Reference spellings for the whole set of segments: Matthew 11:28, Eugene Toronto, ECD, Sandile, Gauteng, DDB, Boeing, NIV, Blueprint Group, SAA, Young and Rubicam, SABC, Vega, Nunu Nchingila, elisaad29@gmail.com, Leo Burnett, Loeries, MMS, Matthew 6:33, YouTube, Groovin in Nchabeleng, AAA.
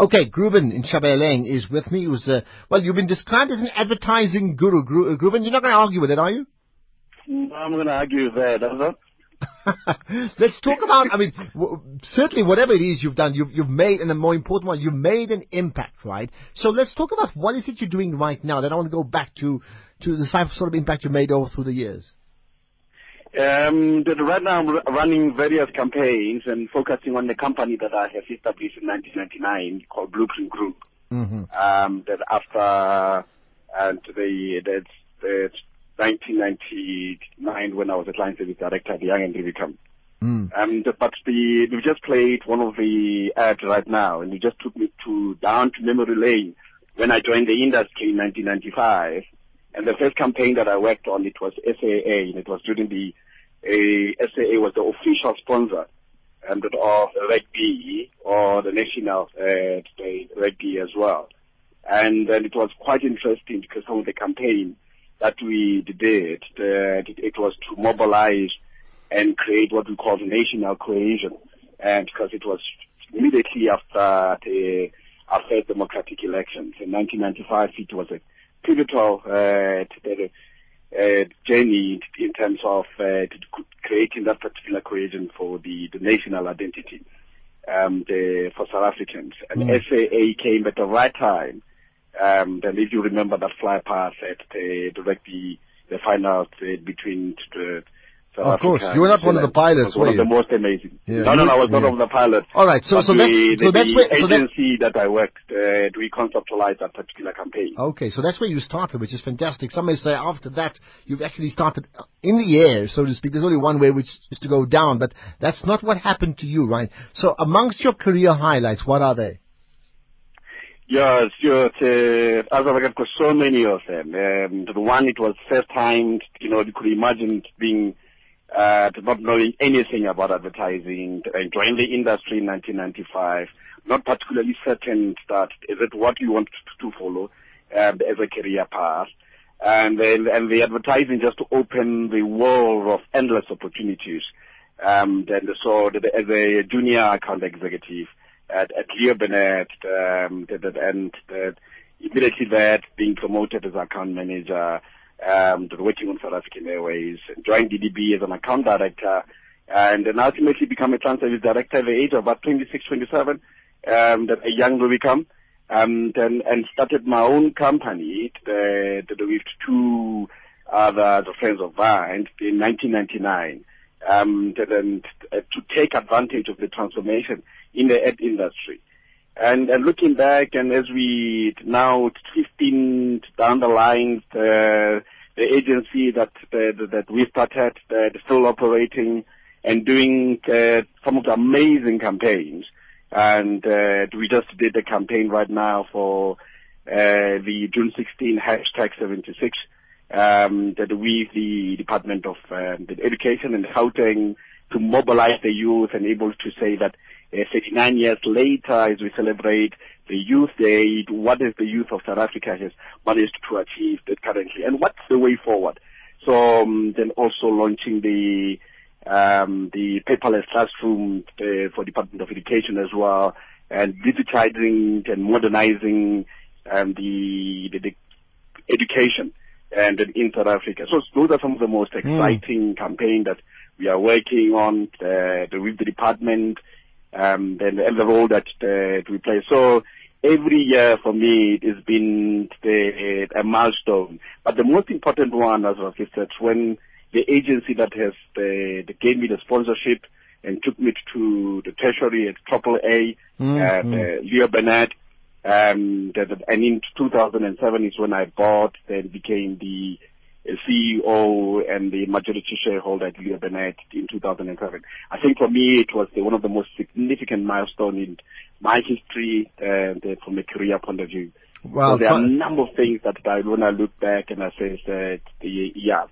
Okay, Groovin in Nchabeleng is with me. He was, well, you've been described as an advertising guru. Groovin, you're not going to argue with it, are you? No, I'm going to argue with that, I'm not. Let's talk about, I mean, certainly whatever it is you've done, you've made, and a more important one, you've made an impact, right? So let's talk about what is it you're doing right now. Then I want to go back to the sort of impact you made over through the years. Right now I'm running various campaigns and focusing on the company that I have established in 1999 called Blueprint Group. Mm-hmm. That after the 1999 when I was a client service director at Young and Rubicam. Mm. But we just played one of the ads right now, and it just took me down to memory lane when I joined the industry in 1995. And the first campaign that I worked on, it was SAA, and it was during the SAA was the official sponsor of rugby, or the national rugby as well. And it was quite interesting because some of the campaign that we did, it was to mobilize and create what we call national cohesion, and because it was immediately after democratic elections in 1995, it was a pivotal journey in terms of creating that particular cohesion for the national identity for South Africans. And SAA came at the right time. And if you remember that fly pass at the final between South Africa. Of course, you were not one of the pilots, were you? One of the most amazing. Yeah. No, I was not one of the pilots. All right, so that's the agency that I worked, we conceptualized that particular campaign. Okay, so that's where you started, which is fantastic. Some may say after that, you've actually started in the air, so to speak. There's only one way, which is to go down, but that's not what happened to you, right? So amongst your career highlights, what are they? Yes, as I've got so many of them. The one, it was first time, you could imagine being, not knowing anything about advertising. I joined the industry in 1995, not particularly certain that, is it what you want to follow, as a career path. And the advertising just to open the world of endless opportunities. As a junior account executive, at Leo Burnett, and immediately that, being promoted as account manager, working on South African Airways, joined DDB as an account director, and then ultimately become a client service director at the age of about 26, 27, at Young Rubicam, and started my own company with two other friends of mine in 1999. To take advantage of the transformation in the ad industry. And looking back, and as we now 15 down the line, the agency that we started, still operating and doing some of the amazing campaigns. And we just did a campaign right now for the June 16 #76. That with the Department of Education and Gauteng to mobilize the youth and able to say that 39 years later, as we celebrate the Youth Day, what is the youth of South Africa has managed to achieve that currently, and what's the way forward? So then also launching the paperless classroom for Department of Education as well, and digitizing and modernizing the education. And in South Africa. So those are some of the most exciting campaigns that we are working on with the department and the role that we play. So every year for me it has been a milestone. But the most important one, as I said, when the agency that has gave me the sponsorship and took me to the tertiary at AAA, Leo Burnett, and in 2007 is when I bought and became the CEO and the majority shareholder at Leo Burnett in 2007. I think for me it was one of the most significant milestones in my history from a career point of view. Wow. So there are a number of things that when I look back and I say that, yeah,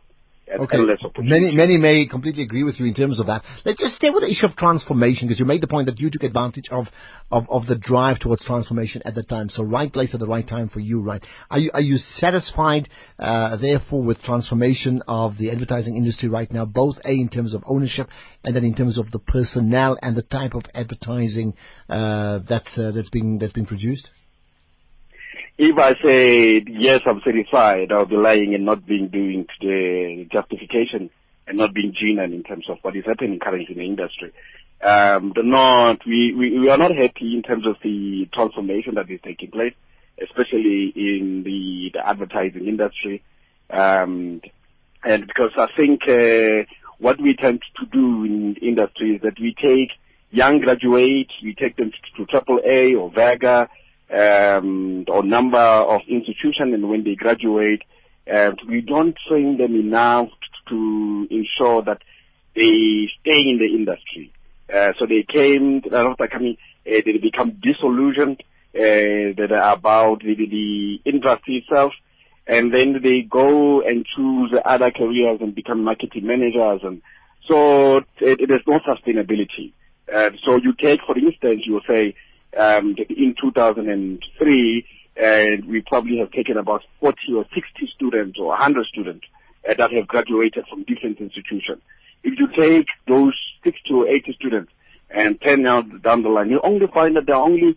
Okay. Many may completely agree with you in terms of that. Let's just stay with the issue of transformation, because you made the point that you took advantage of the drive towards transformation at the time. So right place at the right time for you, right? Are you satisfied, therefore, with transformation of the advertising industry right now, both A, in terms of ownership, and then in terms of the personnel and the type of advertising that's being produced? If I say, yes, I'm satisfied, I'll be lying and not being doing the justification and not being genuine in terms of what is happening currently in the industry. We are not happy in terms of the transformation that is taking place, especially in the advertising industry. And because I think what we tend to do in industry is that we take young graduates, we take them to AAA or Vega, or number of institutions, and when they graduate, we don't train them enough to ensure that they stay in the industry. So they become disillusioned about the industry itself, and then they go and choose other careers and become marketing managers, and so there's no sustainability. So you take, for instance, you say, in 2003, we probably have taken about 40 or 60 students or 100 students that have graduated from different institutions. If you take those 60 or 80 students and 10 now down the line, you only find that there are only a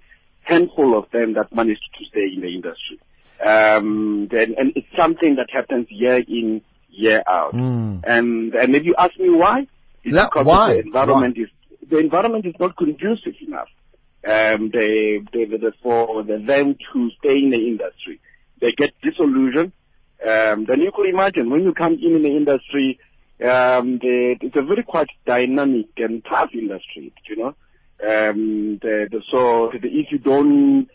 handful of them that managed to stay in the industry. And it's something that happens year in, year out. And if you ask me why, it's because the environment is not conducive enough. For them to stay in the industry. They get disillusioned. Then you could imagine when you come in the industry, it's a very quite dynamic and tough industry, you know. If you don't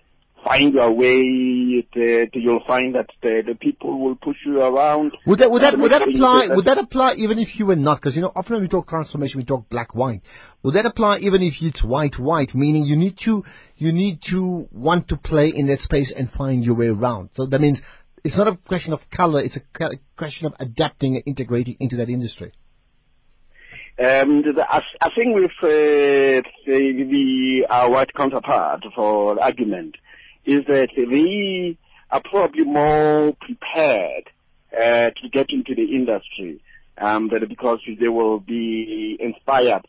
find your way, you'll find that the people will push you around. Would that apply even if you were not? Because, you know, often when we talk transformation, we talk black white. Would that apply even if it's white white? Meaning you need to want to play in that space and find your way around. So that means it's not a question of color; it's a question of adapting and integrating into that industry. I think with our white counterpart for argument, is that we are probably more prepared to get into the industry because they will be inspired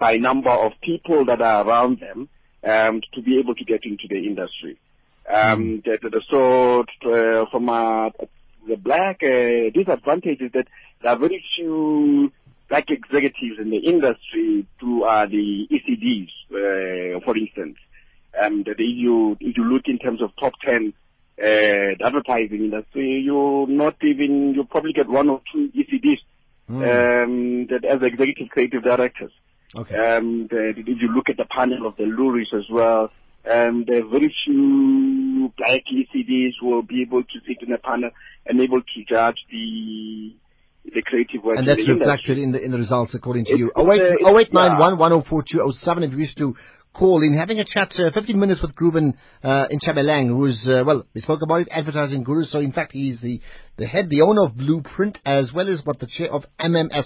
by number of people that are around them to be able to get into the industry. From the black disadvantage is that there are very few black executives in the industry who are the ECDs, for instance. If you look in terms of top 10 advertising industry, you probably get one or two ECDs that as executive creative directors. Okay. If you look at the panel of the Loeries as well, there are very few black ECDs who will be able to sit in a panel and able to judge the creative work. And that's reflected in the results according to you. 0891 104207 if you wish to call in. Having a chat, 15 minutes with Groovin in Nchabeleng, who's, we spoke about it, advertising guru. So, in fact, he's the head, the owner of Blueprint, as well as the chair of MMS.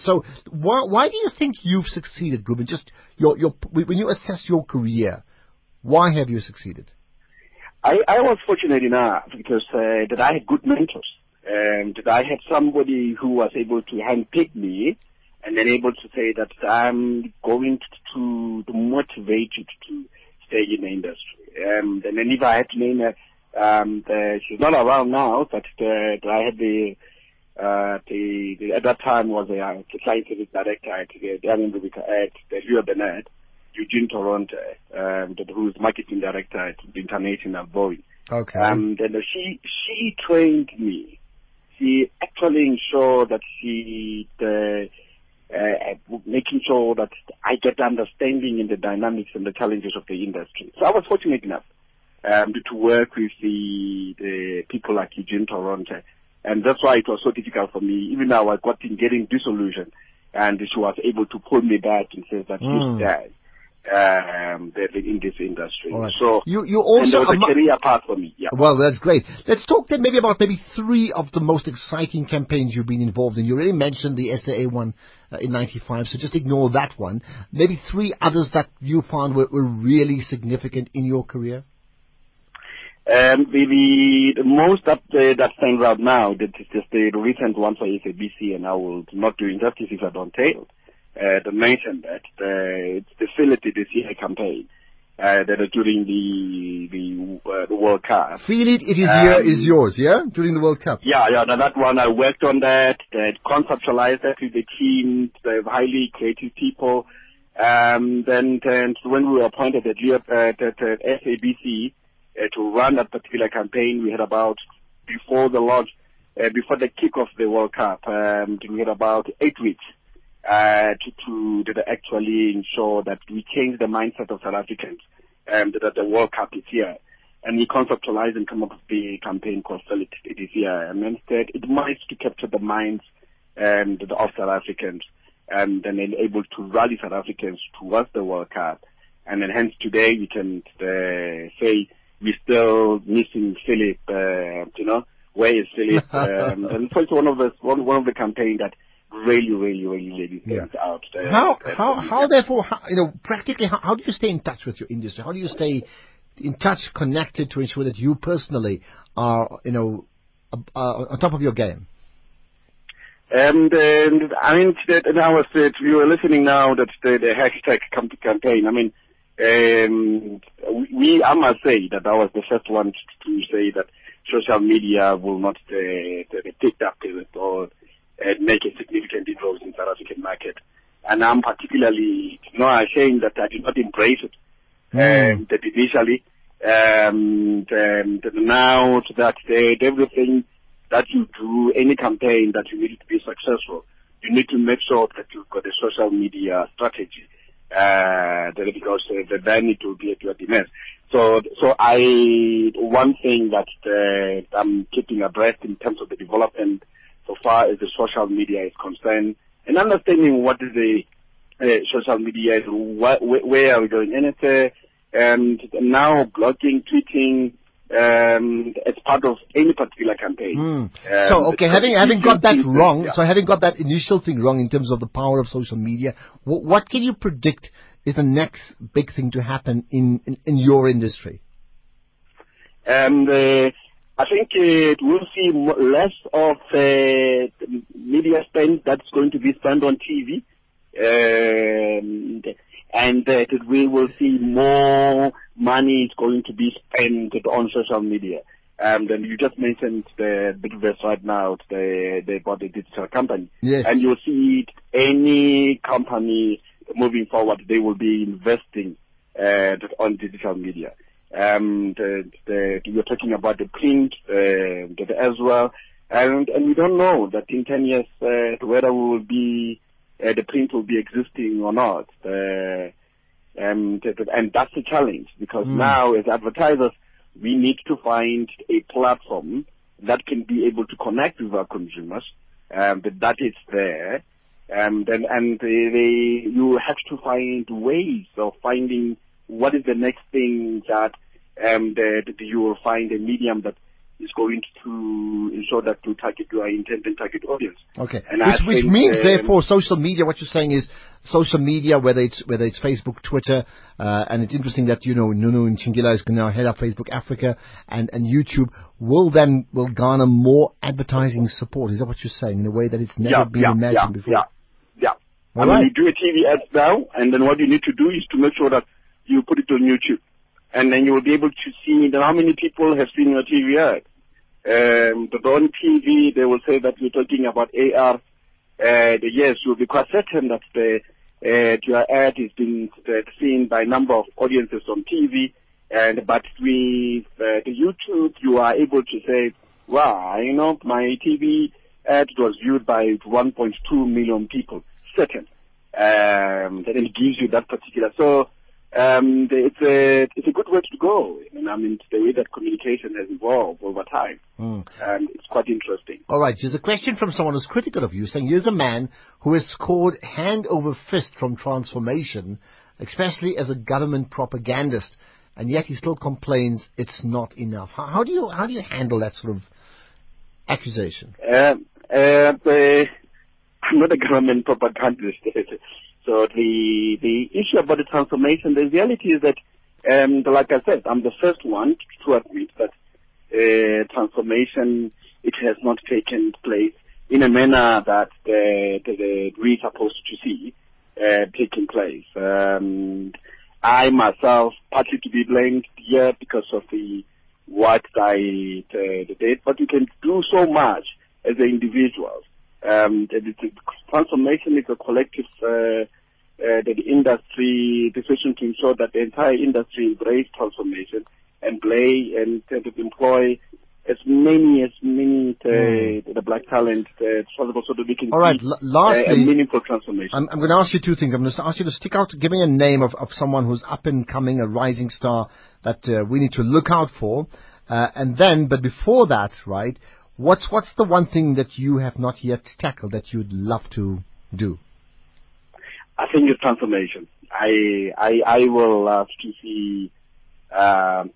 So, why do you think you've succeeded, Groovin? Just your when you assess your career, why have you succeeded? I was fortunate enough because that I had good mentors, that I had somebody who was able to handpick me, and then able to say that I'm going to motivate you to stay in the industry. And then if I had to name her, she's not around now, but I had at that time was the client service director at the Young and Rubicam at the Leo Burnett, Eugene Toronto, who's marketing director at the International Boeing. Okay. And she trained me. She actually ensured that making sure that I get understanding in the dynamics and the challenges of the industry. So I was fortunate enough to work with the people like Eugene Toronto, and that's why it was so difficult for me. Even now, I got in getting disillusioned, and she was able to pull me back and say that in this industry. Right. So you also was a career path for me. Yeah. Well, that's great. Let's talk then about three of the most exciting campaigns you've been involved in. You already mentioned the SAA one in 95, so just ignore that one. Maybe three others that you found were really significant in your career. The most that stands out now, that is just the recent one for SABC, and I will not do injustice if I don't mention that. It's the Fealty this year campaign that are during the World Cup. Feel it, it is here is yours, yeah? During the World Cup. Yeah. Now that one, I worked on that, conceptualized that with the team, the highly creative people. Then when we were appointed at SABC, to run that particular campaign, we had about, before the kick off the World Cup, we had about 8 weeks to actually ensure that we change the mindset of South Africans that the World Cup is here. And we conceptualized and come up with the campaign called Fealty this year. And instead, it managed to capture the minds of South Africans and then able to rally South Africans towards the World Cup. And then hence today, you can say, we're still missing Philip, where is Philip? And so it's one of the campaigns that really stands out. How do you stay in touch with your industry? How do you stay in touch, connected to ensure that you personally are, on top of your game? We were listening now that the hashtag campaign, I must say that I was the first one to say that social media will not pick up or make a significant inroads in South African market. And I'm particularly ashamed that I did not embrace it that initially. And now that everything that you do, any campaign that you need to be successful, you need to make sure that you've got a social media strategy. Because then it will be a mess. So one thing that I'm keeping abreast in terms of the development so far as the social media is concerned, and understanding what is the social media is, where are we going in it, and now blogging, tweeting, as part of any particular campaign. Having got that initial thing wrong in terms of the power of social media, what can you predict is the next big thing to happen in your industry? I think it will see less of media spend that's going to be spent on TV, and that we will see more money is going to be spent on social media. And you just mentioned the big verse right now, they bought a digital company. Yes. And you'll see any company moving forward, they will be investing on digital media. You're talking about the print as well. And we don't know that in 10 years whether we will be the print will be existing or not. And that's a challenge because now as advertisers, we need to find a platform that can be able to connect with our consumers, that is there. You have to find ways of finding what is the next thing that you will find a medium that is going to ensure that you target your intended target audience. Okay, and which means, therefore, social media. What you're saying is social media, whether it's Facebook, Twitter, and it's interesting that Nunu Nchingila is going to head up Facebook Africa and YouTube will garner more advertising support. Is that what you're saying? In a way that it's never been imagined before. Yeah. Right. You do a TV ad now, and then what you need to do is to make sure that you put it on YouTube. And then you will be able to see how many people have seen your TV ad. But on TV, they will say that you're talking about AR. Yes, you'll be quite certain that your ad is being seen by a number of audiences on TV. But with the YouTube, you are able to say, wow, my TV ad was viewed by 1.2 million people. Certain. That it gives you that particular. So, it's a good way to go. The way that communication has evolved over time, and it's quite interesting. All right, here's a question from someone who's critical of you, saying, here's a man who has scored hand over fist from transformation, especially as a government propagandist, and yet he still complains it's not enough. How do you handle that sort of accusation? I'm not a government propagandist. So the issue about the transformation, the reality is that, like I said, I'm the first one to admit that transformation, it has not taken place in a manner that we're supposed to see taking place. I myself, partly to be blamed here because of what I did, but you can do so much as an individual. The transformation is a collective that the industry decision to ensure that the entire industry embrace transformation and play and employ as many black talent possible, so that we can see a meaningful transformation. I'm going to ask you two things. I'm going to ask you to stick out, give me a name of someone who's up and coming, a rising star that we need to look out for, but before that, right? What's the one thing that you have not yet tackled that you'd love to do? I think it's transformation. I will love to see the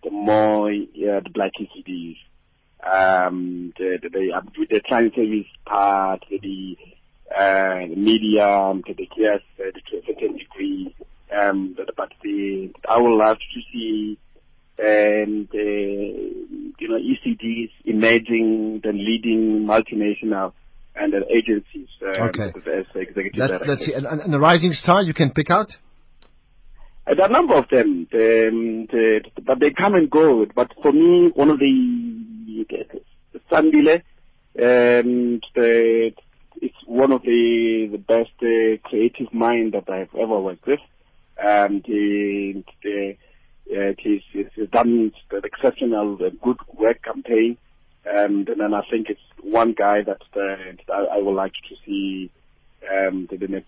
black ECDs, the client service part, the media, to a certain degree. I would love to see ECDs emerging, the leading multinational and the agencies. As executive directors. Let's see. And the rising star you can pick out? There are a number of them, but they come and go. But for me, one of the Sandile, it's one of the best creative mind that I've ever worked with. He's done an exceptional, good work campaign, and then I think it's one guy that I would like to see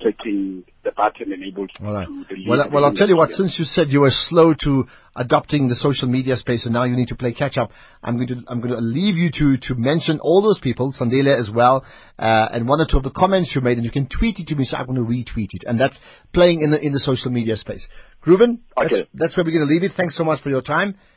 taking the baton and able to. All right. Well, I'll tell you what. Since you said you were slow to adopting the social media space, and now you need to play catch up, I'm going to leave you to mention all those people, Sandile as well, and one or two of the comments you made, and you can tweet it to me, so I'm going to retweet it, and that's playing in the social media space. Groovin, okay. That's where we're going to leave it. Thanks so much for your time.